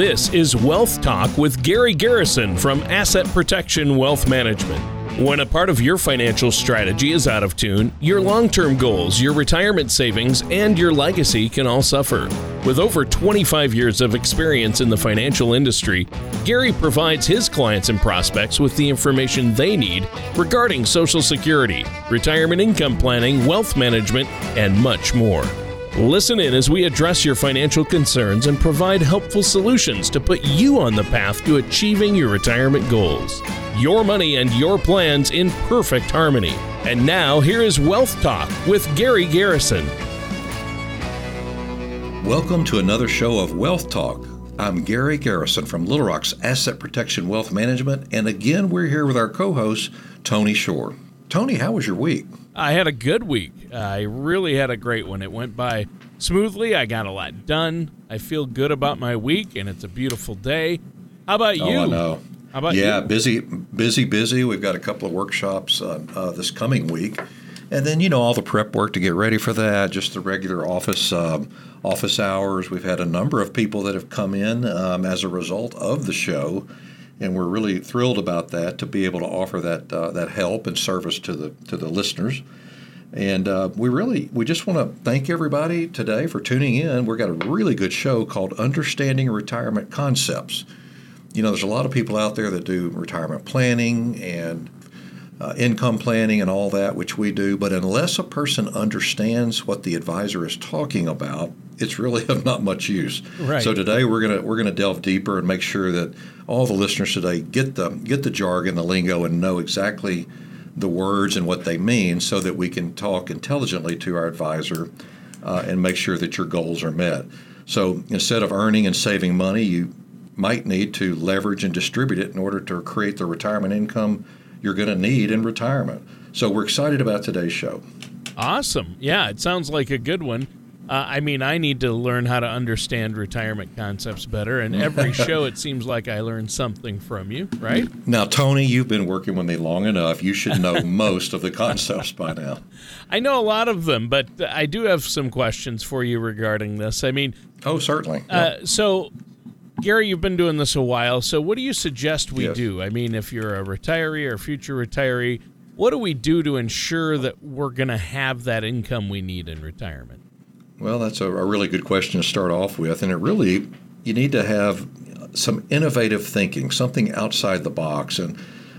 This is Wealth Talk with Gary Garrison from Asset Protection Wealth Management. When a part of your financial strategy is out of tune, your long-term goals, your retirement savings, and your legacy can all suffer. With over 25 years of experience in the financial industry, Gary provides his clients and prospects with the information they need regarding Social Security, retirement income planning, wealth management, and much more. Listen in as we address your financial concerns and provide helpful solutions to put you on the path to achieving your retirement goals. Your money and your plans in perfect harmony. And now, here is Wealth Talk with Gary Garrison. Welcome to another show of Wealth Talk. I'm Gary Garrison from Little Rock's Asset Protection Wealth Management, and again, we're here with our co-host, Tony Shore. Tony, how was your week? I had a good week. I really had a great one. It went by smoothly. I got a lot done. I feel good about my week, and it's a beautiful day. How about you? Oh, I know. How about you? Busy. We've got a couple of workshops this coming week. And then, you know, all the prep work to get ready for that, just the regular office hours. We've had a number of people that have come in as a result of the show, and we're really thrilled about that, to be able to offer that that help and service to the listeners. And we just want to thank everybody today for tuning in. We've got a really good show called Understanding Retirement Concepts. You know, there's a lot of people out there that do retirement planning and income planning and all that, which we do. But unless a person understands what the advisor is talking about, it's really of not much use. Right. So today we're gonna delve deeper and make sure that all the listeners today get the jargon, the lingo, and know exactly the words and what they mean, so that we can talk intelligently to our advisor and make sure that your goals are met. So instead of earning and saving money, you might need to leverage and distribute it in order to create the retirement income you're going to need in retirement. So we're excited about today's show. Awesome. Yeah, it sounds like a good one. I need to learn how to understand retirement concepts better, and every show it seems like I learn something from you, right? Now, Tony, you've been working with me long enough. You should know most of the concepts by now. I know a lot of them, but I do have some questions for you regarding this. Oh, certainly. Yep. So, Gary, you've been doing this a while, so what do you suggest we do? If you're a retiree or future retiree, what do we do to ensure that we're going to have that income we need in retirement? Well, that's a really good question to start off with, and you need to have some innovative thinking, something outside the box, and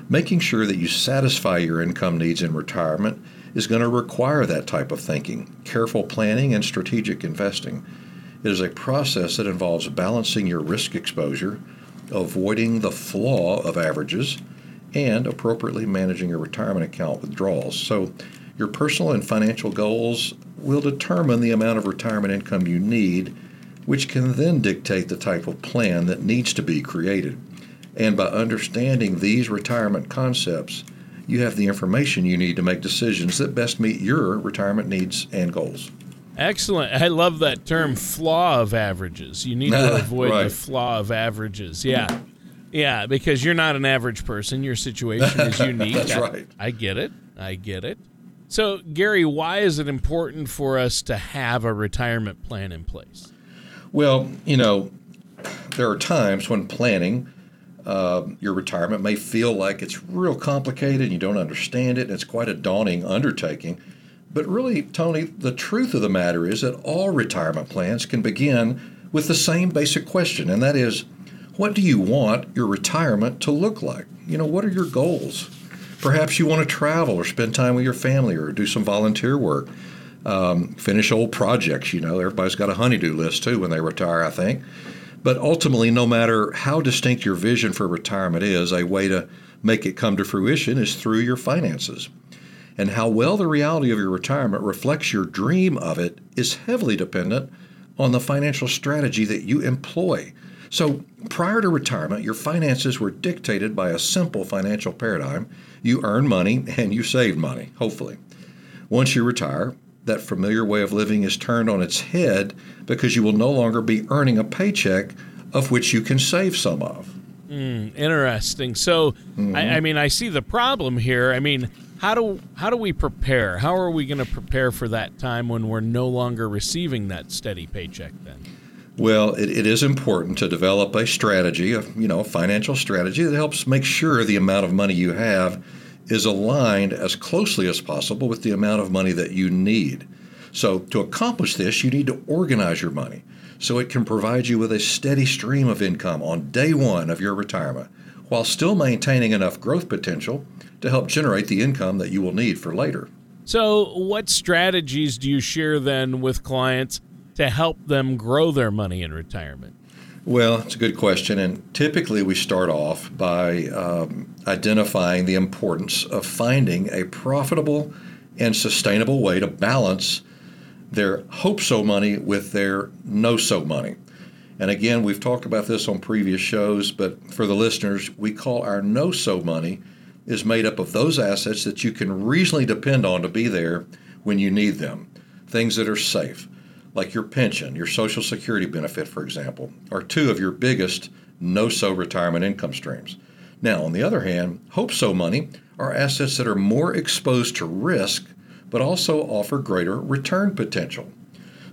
making sure that you satisfy your income needs in retirement is going to require that type of thinking, careful planning, and strategic investing. It is a process that involves balancing your risk exposure, avoiding the flaw of averages, and appropriately managing your retirement account withdrawals. So your personal and financial goals will determine the amount of retirement income you need, which can then dictate the type of plan that needs to be created. And by understanding these retirement concepts, you have the information you need to make decisions that best meet your retirement needs and goals. Excellent. I love that term, flaw of averages. You need to avoid the flaw of averages. Yeah. Yeah, because you're not an average person. Your situation is unique. That's right. I get it. So, Gary, why is it important for us to have a retirement plan in place? Well, there are times when planning your retirement may feel like it's real complicated and you don't understand it. And it's quite a daunting undertaking. But really, Tony, the truth of the matter is that all retirement plans can begin with the same basic question, and that is, what do you want your retirement to look like? What are your goals? Perhaps you want to travel or spend time with your family or do some volunteer work, finish old projects. Everybody's got a honey-do list, too, when they retire, I think. But ultimately, no matter how distinct your vision for retirement is, a way to make it come to fruition is through your finances. And how well the reality of your retirement reflects your dream of it is heavily dependent on the financial strategy that you employ. So prior to retirement, your finances were dictated by a simple financial paradigm. You earn money and you save money, hopefully. Once you retire, that familiar way of living is turned on its head because you will no longer be earning a paycheck of which you can save some of. Interesting. So, I see the problem here. How do we prepare? How are we going to prepare for that time when we're no longer receiving that steady paycheck then? Well, it is important to develop a strategy, a financial strategy that helps make sure the amount of money you have is aligned as closely as possible with the amount of money that you need. So to accomplish this, you need to organize your money so it can provide you with a steady stream of income on day one of your retirement, while still maintaining enough growth potential to help generate the income that you will need for later. So what strategies do you share then with clients to help them grow their money in retirement? Well, it's a good question. And typically we start off by identifying the importance of finding a profitable and sustainable way to balance their hope-so money with their no-so money. And again, we've talked about this on previous shows, but for the listeners, we call our no-so money is made up of those assets that you can reasonably depend on to be there when you need them. Things that are safe, like your pension, your Social Security benefit, for example, are two of your biggest no-so retirement income streams. Now, on the other hand, hope-so money are assets that are more exposed to risk, but also offer greater return potential.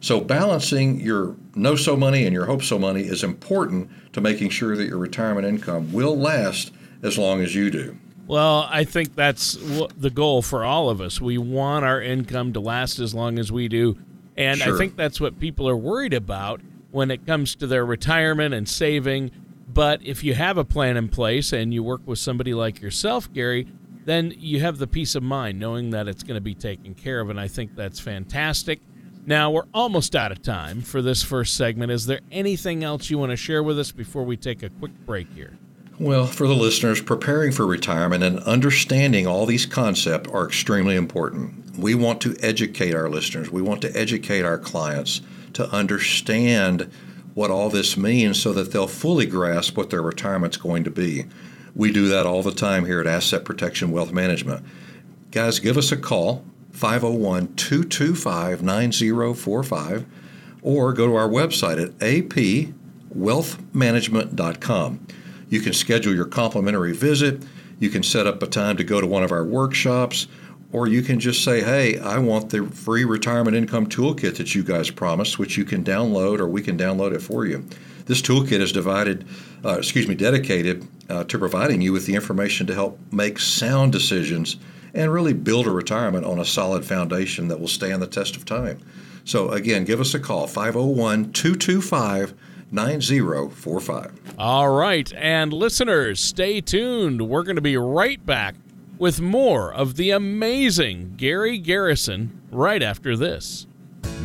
So balancing your no-so money and your hope-so money is important to making sure that your retirement income will last as long as you do. Well, I think that's the goal for all of us. We want our income to last as long as we do. And sure. I think that's what people are worried about when it comes to their retirement and saving. But if you have a plan in place and you work with somebody like yourself, Gary, then you have the peace of mind knowing that it's going to be taken care of. And I think that's fantastic. Now, we're almost out of time for this first segment. Is there anything else you want to share with us before we take a quick break here? Well, for the listeners, preparing for retirement and understanding all these concepts are extremely important. We want to educate our listeners. We want to educate our clients to understand what all this means so that they'll fully grasp what their retirement's going to be. We do that all the time here at Asset Protection Wealth Management. Guys, give us a call, 501-225-9045, or go to our website at apwealthmanagement.com. You can schedule your complimentary visit, you can set up a time to go to one of our workshops, or you can just say, hey, I want the free retirement income toolkit that you guys promised, which you can download, or we can download it for you. This toolkit is dedicated to providing you with the information to help make sound decisions and really build a retirement on a solid foundation that will stand the test of time. So again, give us a call, 501-225-9045. All right, and listeners, stay tuned. We're going to be right back with more of the amazing Gary Garrison right after this.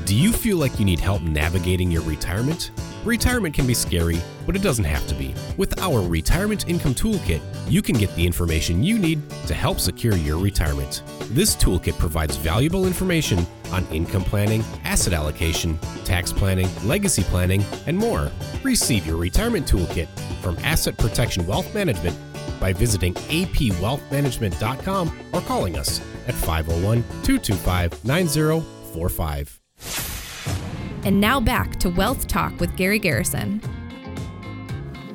Do you feel like you need help navigating your retirement? Retirement can be scary, but it doesn't have to be. With our Retirement Income Toolkit, you can get the information you need to help secure your retirement. This toolkit provides valuable information on income planning, asset allocation, tax planning, legacy planning, and more. Receive your retirement toolkit from Asset Protection Wealth Management by visiting apwealthmanagement.com or calling us at 501-225-9045. And now back to Wealth Talk with Gary Garrison.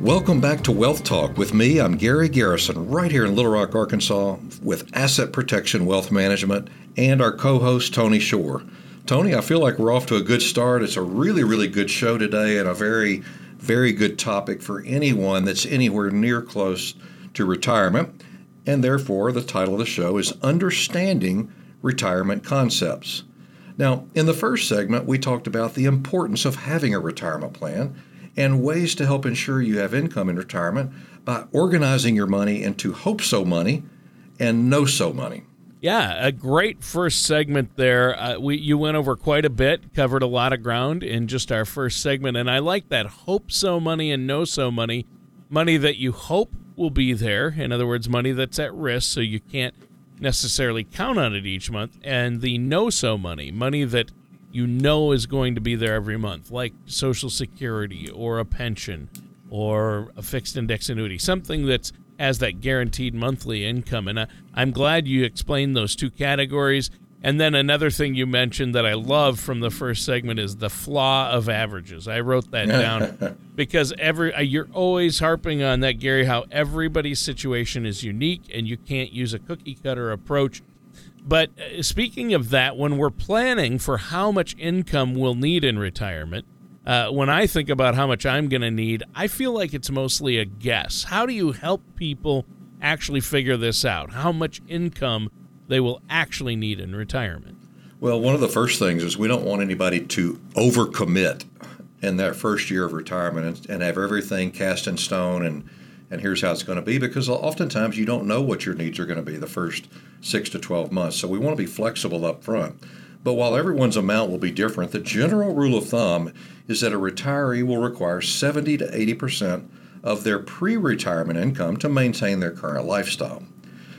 Welcome back to Wealth Talk with me. I'm Gary Garrison right here in Little Rock, Arkansas with Asset Protection Wealth Management and our co-host Tony Shore. Tony, I feel like we're off to a good start. It's a really, really good show today and a very, very good topic for anyone that's anywhere near close to retirement. And therefore, the title of the show is Understanding Retirement Concepts. Now, in the first segment, we talked about the importance of having a retirement plan and ways to help ensure you have income in retirement by organizing your money into hope-so money and no-so money. Yeah, a great first segment there. You went over quite a bit, covered a lot of ground in just our first segment, and I like that hope-so money and no-so money, money that you hope will be there, in other words, money that's at risk, so you can't necessarily count on it each month, and the no-so money, money that you know is going to be there every month, like Social Security or a pension or a fixed index annuity, something that has that guaranteed monthly income. And I'm glad you explained those two categories. And then another thing you mentioned that I love from the first segment is the flaw of averages. I wrote that down because you're always harping on that, Gary, how everybody's situation is unique and you can't use a cookie cutter approach. But speaking of that, when we're planning for how much income we'll need in retirement, When I think about how much I'm going to need, I feel like it's mostly a guess. How do you help people actually figure this out? How much income they will actually need in retirement? Well, one of the first things is we don't want anybody to overcommit in their first year of retirement and have everything cast in stone and here's how it's going to be, because oftentimes you don't know what your needs are going to be the first 6 to 12 months. So we want to be flexible up front. But while everyone's amount will be different, the general rule of thumb is that a retiree will require 70 to 80% of their pre-retirement income to maintain their current lifestyle.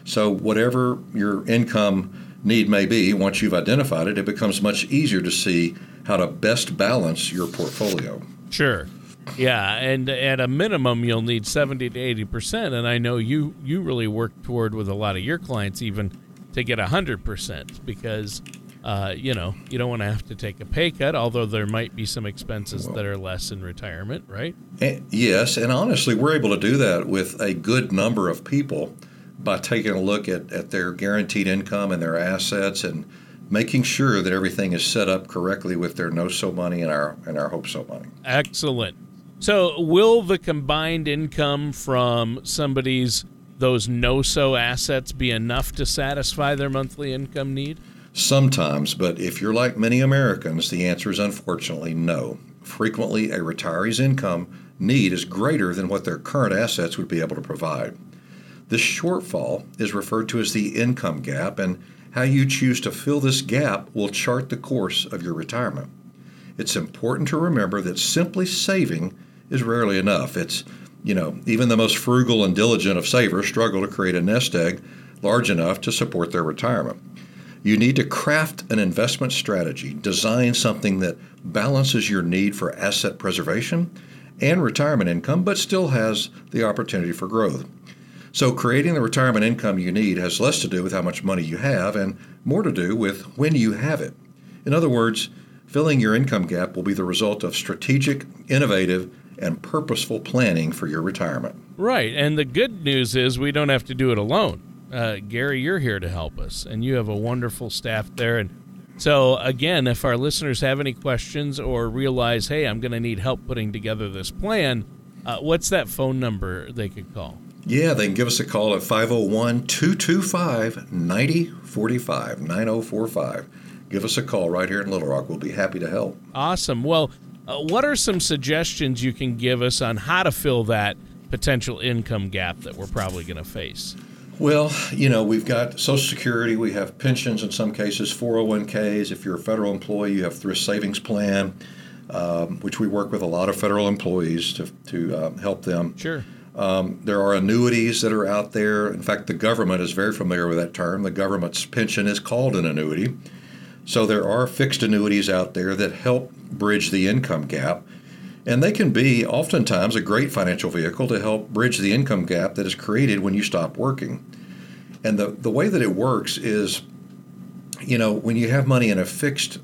So whatever your income need may be, once you've identified it, it becomes much easier to see how to best balance your portfolio. Sure. Yeah, and at a minimum, you'll need 70 to 80%, and I know you really work toward with a lot of your clients even to get 100%, because you don't want to have to take a pay cut, although there might be some expenses that are less in retirement, right? Yes, and honestly, we're able to do that with a good number of people by taking a look at their guaranteed income and their assets and making sure that everything is set up correctly with their no-so money and our hope-so money. Excellent. So will the combined income from somebody's, those no-so assets, be enough to satisfy their monthly income need? Sometimes, but if you're like many Americans, the answer is unfortunately no. Frequently, a retiree's income need is greater than what their current assets would be able to provide. This shortfall is referred to as the income gap, and how you choose to fill this gap will chart the course of your retirement. It's important to remember that simply saving is rarely enough. It's, even the most frugal and diligent of savers struggle to create a nest egg large enough to support their retirement. You need to craft an investment strategy, design something that balances your need for asset preservation and retirement income, but still has the opportunity for growth. So creating the retirement income you need has less to do with how much money you have and more to do with when you have it. In other words, filling your income gap will be the result of strategic, innovative, and purposeful planning for your retirement. Right, and the good news is we don't have to do it alone. Gary, you're here to help us, and you have a wonderful staff there. And so, again, if our listeners have any questions or realize, hey, I'm going to need help putting together this plan, what's that phone number they could call? Yeah, they can give us a call at 501-225-9045, 9045. Give us a call right here in Little Rock. We'll be happy to help. Awesome. Well, what are some suggestions you can give us on how to fill that potential income gap that we're probably going to face? Well, we've got Social Security. We have pensions in some cases, 401ks. If you're a federal employee, you have Thrift Savings Plan, which we work with a lot of federal employees to help them. Sure. There are annuities that are out there. In fact, the government is very familiar with that term. The government's pension is called an annuity. So there are fixed annuities out there that help bridge the income gap. And they can be oftentimes a great financial vehicle to help bridge the income gap that is created when you stop working. And the way that it works is, when you have money in a fixed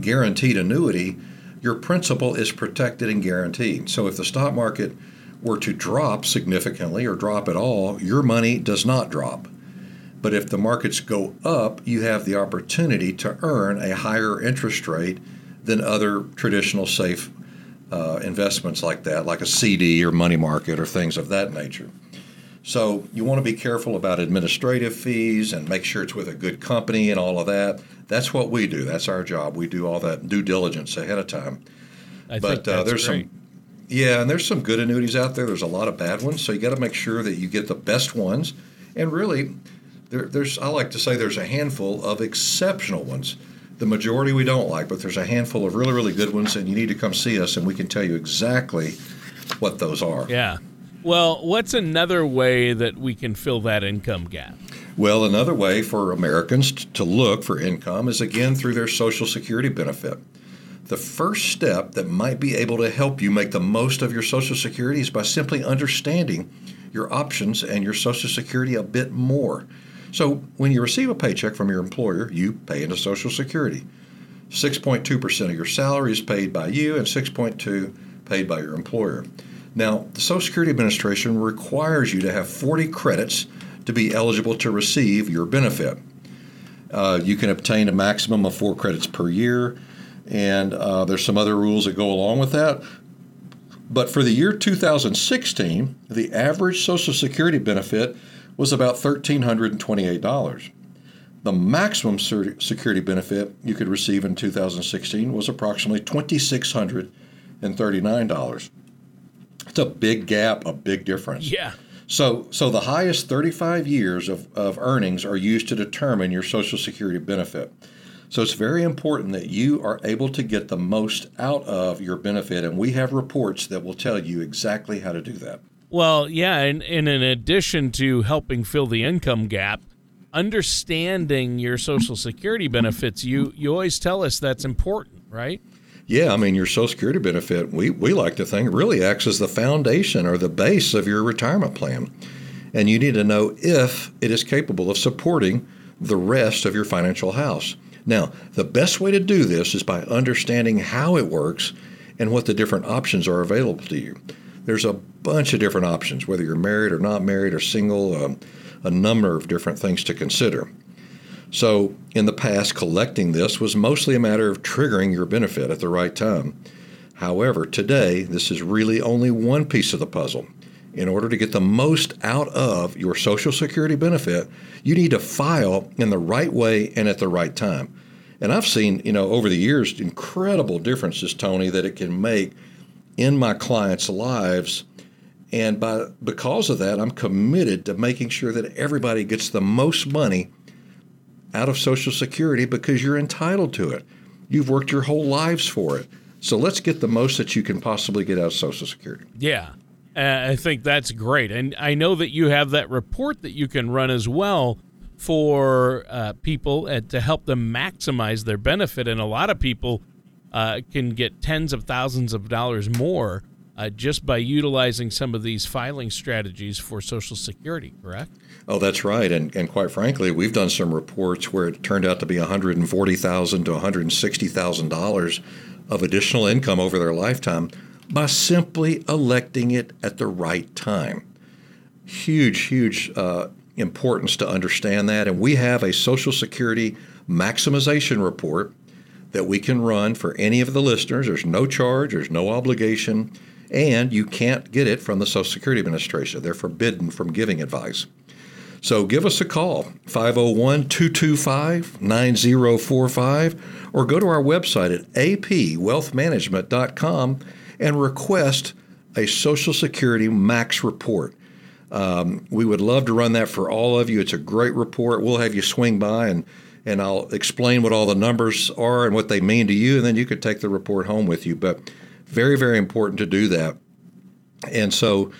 guaranteed annuity, your principal is protected and guaranteed. So if the stock market were to drop significantly or drop at all, your money does not drop. But if the markets go up, you have the opportunity to earn a higher interest rate than other traditional safe investments like that, like a CD or money market or things of that nature. So you want to be careful about administrative fees and make sure it's with a good company and all of that. That's what we do. That's our job. We do all that due diligence ahead of time. Yeah, and there's some good annuities out there. There's a lot of bad ones, so you got to make sure that you get the best ones. And really, I like to say there's a handful of exceptional ones. The majority we don't like, but there's a handful of really, really good ones, and you need to come see us, and we can tell you exactly what those are. Yeah. Well, what's another way that we can fill that income gap? Well, another way for Americans to look for income is, again, through their Social Security benefit. The first step that might be able to help you make the most of your Social Security is by simply understanding your options and your Social Security a bit more. So when you receive a paycheck from your employer, you pay into Social Security. 6.2% of your salary is paid by you and 6.2% paid by your employer. Now, the Social Security Administration requires you to have 40 credits to be eligible to receive your benefit. You can obtain a maximum of 4 credits per year. and there's some other rules that go along with that. But for the year 2016, the average Social Security benefit was about $1,328. The maximum security benefit you could receive in 2016 was approximately $2,639. It's a big gap, a big difference. Yeah. So the highest 35 years of earnings are used to determine your Social Security benefit. So it's very important that you are able to get the most out of your benefit, and we have reports that will tell you exactly how to do that. Well, yeah, and in addition to helping fill the income gap, understanding your Social Security benefits, you always tell us that's important, right? Yeah, I mean, your Social Security benefit, we like to think, really acts as the foundation or the base of your retirement plan. And you need to know if it is capable of supporting the rest of your financial house. Now, the best way to do this is by understanding how it works and what the different options are available to you. There's a bunch of different options, whether you're married or not married or single, a number of different things to consider. So in the past, collecting this was mostly a matter of triggering your benefit at the right time. However, today, this is really only one piece of the puzzle. In order to get the most out of your Social Security benefit, you need to file in the right way and at the right time. And I've seen, over the years, incredible differences, Tony, that it can make in my clients' lives. And because of that, I'm committed to making sure that everybody gets the most money out of Social Security because you're entitled to it. You've worked your whole lives for it. So let's get the most that you can possibly get out of Social Security. Yeah. I think that's great. And I know that you have that report that you can run as well for people to help them maximize their benefit. And a lot of people can get tens of thousands of dollars more just by utilizing some of these filing strategies for Social Security, correct? Oh, that's right. And quite frankly, we've done some reports where it turned out to be $140,000 to $160,000 of additional income over their lifetime by simply electing it at the right time. Huge importance to understand that. And we have a Social Security maximization report that we can run for any of the listeners. There's no charge, there's no obligation, and you can't get it from the Social Security Administration. They're forbidden from giving advice. So give us a call, 501-225-9045, or go to our website at apwealthmanagement.com and request a Social Security Max report. We would love to run that for all of you. It's a great report. We'll have you swing by and I'll explain what all the numbers are and what they mean to you, and then you could take the report home with you. But very, very important to do that. And so,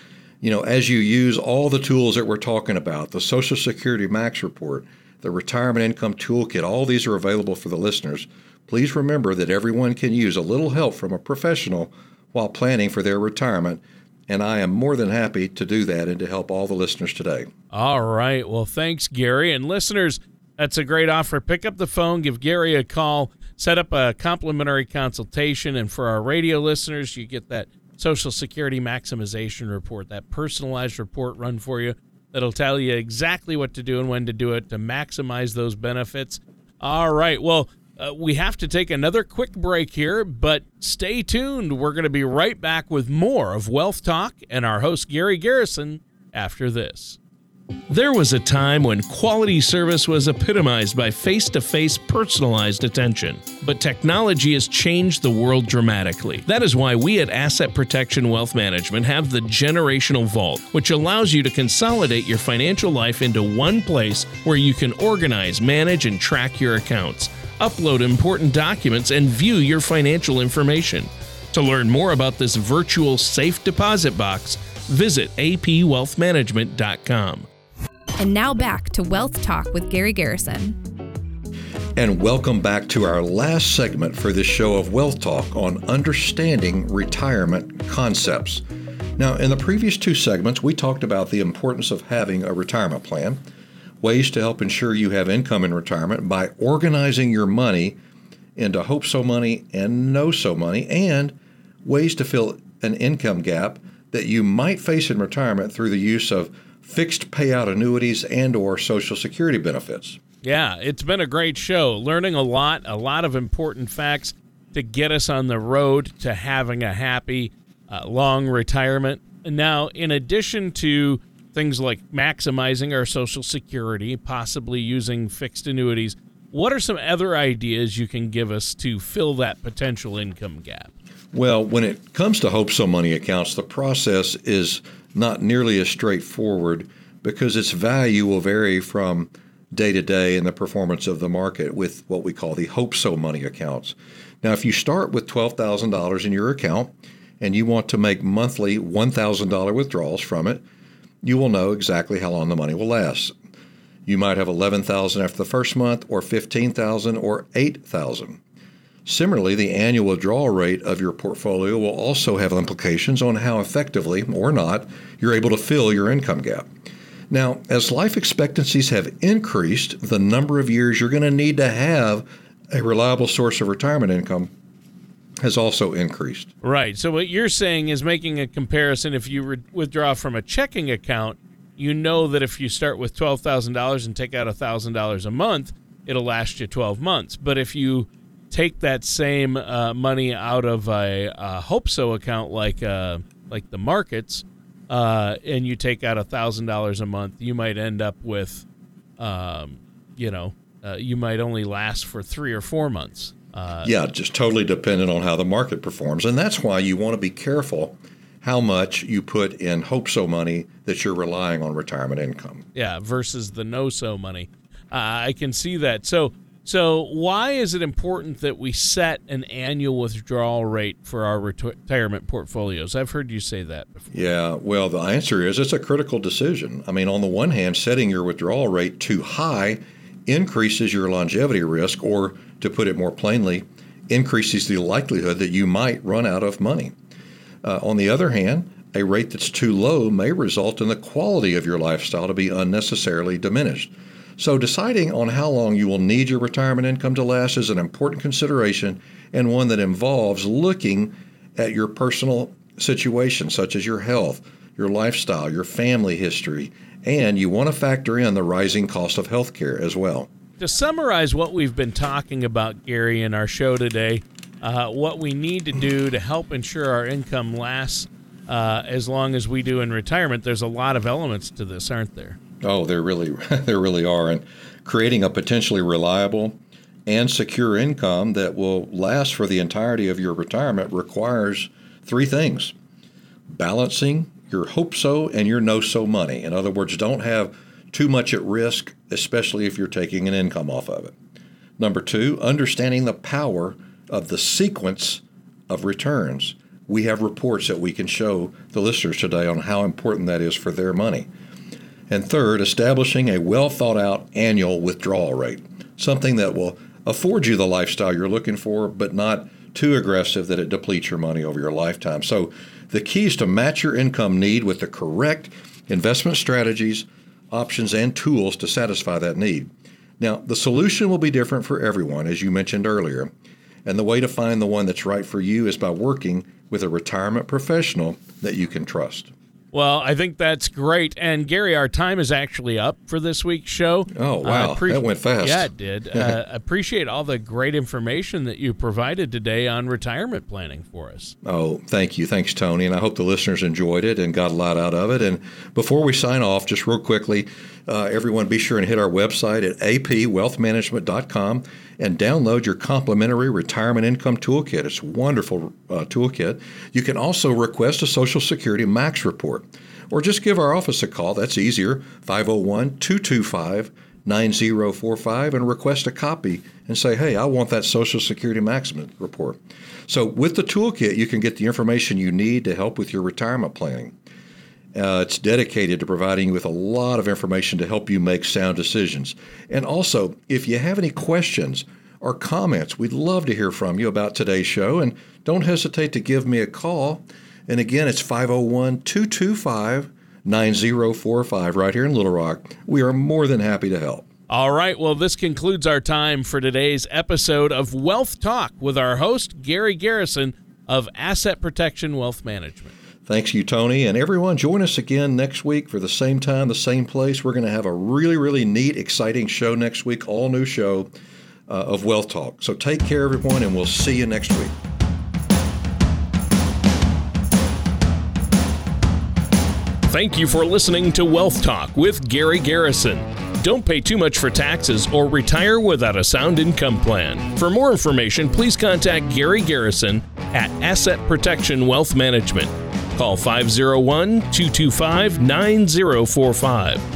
as you use all the tools that we're talking about, the Social Security Max report, the Retirement Income Toolkit, all these are available for the listeners. Please remember that everyone can use a little help from a professional while planning for their retirement, and I am more than happy to do that and to help all the listeners today. All right. Well, thanks, Gary. And listeners, that's a great offer. Pick up the phone, give Gary a call, set up a complimentary consultation, and for our radio listeners, you get that Social Security Maximization Report, that personalized report run for you that'll tell you exactly what to do and when to do it to maximize those benefits. All right. Well, we have to take another quick break here, but stay tuned. We're going to be right back with more of Wealth Talk and our host, Gary Garrison, after this. There was a time when quality service was epitomized by face-to-face personalized attention. But technology has changed the world dramatically. That is why we at Asset Protection Wealth Management have the Generational Vault, which allows you to consolidate your financial life into one place where you can organize, manage, and track your accounts, upload important documents, and view your financial information. To learn more about this virtual safe deposit box, visit apwealthmanagement.com. And now back to Wealth Talk with Gary Garrison. And welcome back to our last segment for this show of Wealth Talk on understanding retirement concepts. Now, in the previous two segments, we talked about the importance of having a retirement plan, ways to help ensure you have income in retirement by organizing your money into hope-so money and no-so money, and ways to fill an income gap that you might face in retirement through the use of fixed payout annuities and or Social Security benefits. Yeah, it's been a great show. Learning a lot of important facts. to get us on the road to having a happy, long retirement. Now, in addition to things like maximizing our Social Security, possibly using fixed annuities, what are some other ideas you can give us to fill that potential income gap? Well, when it comes to Hope So Money accounts, the process is not nearly as straightforward because its value will vary from day to day in the performance of the market with what we call the Hope So Money accounts. Now, if you start with $12,000 in your account and you want to make monthly $1,000 withdrawals from it, you will know exactly how long the money will last. You might have $11,000 after the first month, or $15,000, or $8,000. Similarly, the annual withdrawal rate of your portfolio will also have implications on how effectively, or not, you're able to fill your income gap. Now, as life expectancies have increased, the number of years you're going to need to have a reliable source of retirement income has also increased. Right. So what you're saying is making a comparison. If you withdraw from a checking account, you know that if you start with $12,000 and take out $1,000 a month, it'll last you 12 months. But if you take that same money out of a Hope So account like the markets, and you take out $1,000 a month, you might end up with, you might only last for 3 or 4 months. Just totally dependent on how the market performs. And that's why you want to be careful how much you put in Hope So money that you're relying on retirement income. Yeah, versus the no-so money. I can see that. So why is it important that we set an annual withdrawal rate for our retirement portfolios? I've heard you say that before. Yeah, well, the answer is it's a critical decision. I mean, on the one hand, setting your withdrawal rate too high increases your longevity risk, or to put it more plainly, increases the likelihood that you might run out of money. On the other hand, a rate that's too low may result in the quality of your lifestyle to be unnecessarily diminished. So deciding on how long you will need your retirement income to last is an important consideration, and one that involves looking at your personal situation, such as your health, your lifestyle, your family history, and you want to factor in the rising cost of healthcare as well. To summarize what we've been talking about, Gary, in our show today, what we need to do to help ensure our income lasts as long as we do in retirement, there's a lot of elements to this, aren't there? Oh, there really are. And creating a potentially reliable and secure income that will last for the entirety of your retirement requires three things: balancing your Hope So and your No So money. In other words, don't have too much at risk, especially if you're taking an income off of it. Number two, understanding the power of the sequence of returns. We have reports that we can show the listeners today on how important that is for their money. And third, establishing a well-thought-out annual withdrawal rate, something that will afford you the lifestyle you're looking for, but not too aggressive that it depletes your money over your lifetime. So the key is to match your income need with the correct investment strategies, options, and tools to satisfy that need. Now, the solution will be different for everyone, as you mentioned earlier, and the way to find the one that's right for you is by working with a retirement professional that you can trust. Well, I think that's great. And, Gary, our time is actually up for this week's show. Oh, wow. That went fast. Yeah, it did. Appreciate all the great information that you provided today on retirement planning for us. Oh, thank you. Thanks, Tony. And I hope the listeners enjoyed it and got a lot out of it. And before we sign off, just real quickly, everyone be sure and hit our website at apwealthmanagement.com and download your complimentary retirement income toolkit. It's a wonderful toolkit. You can also request a Social Security Max report, or just give our office a call. That's easier, 501-225-9045, and request a copy and say, hey, I want that Social Security Max report. So with the toolkit, you can get the information you need to help with your retirement planning. It's dedicated to providing you with a lot of information to help you make sound decisions. And also, if you have any questions or comments, we'd love to hear from you about today's show. And don't hesitate to give me a call. And again, it's 501-225-9045 right here in Little Rock. We are more than happy to help. All right. Well, this concludes our time for today's episode of Wealth Talk with our host, Gary Garrison of Asset Protection Wealth Management. Thanks you, Tony. And everyone, join us again next week for the same time, the same place. We're going to have a really, really neat, exciting show next week, all new show of Wealth Talk. So take care, everyone, and we'll see you next week. Thank you for listening to Wealth Talk with Gary Garrison. Don't pay too much for taxes or retire without a sound income plan. For more information, please contact Gary Garrison at Asset Protection Wealth Management. Call 501-225-9045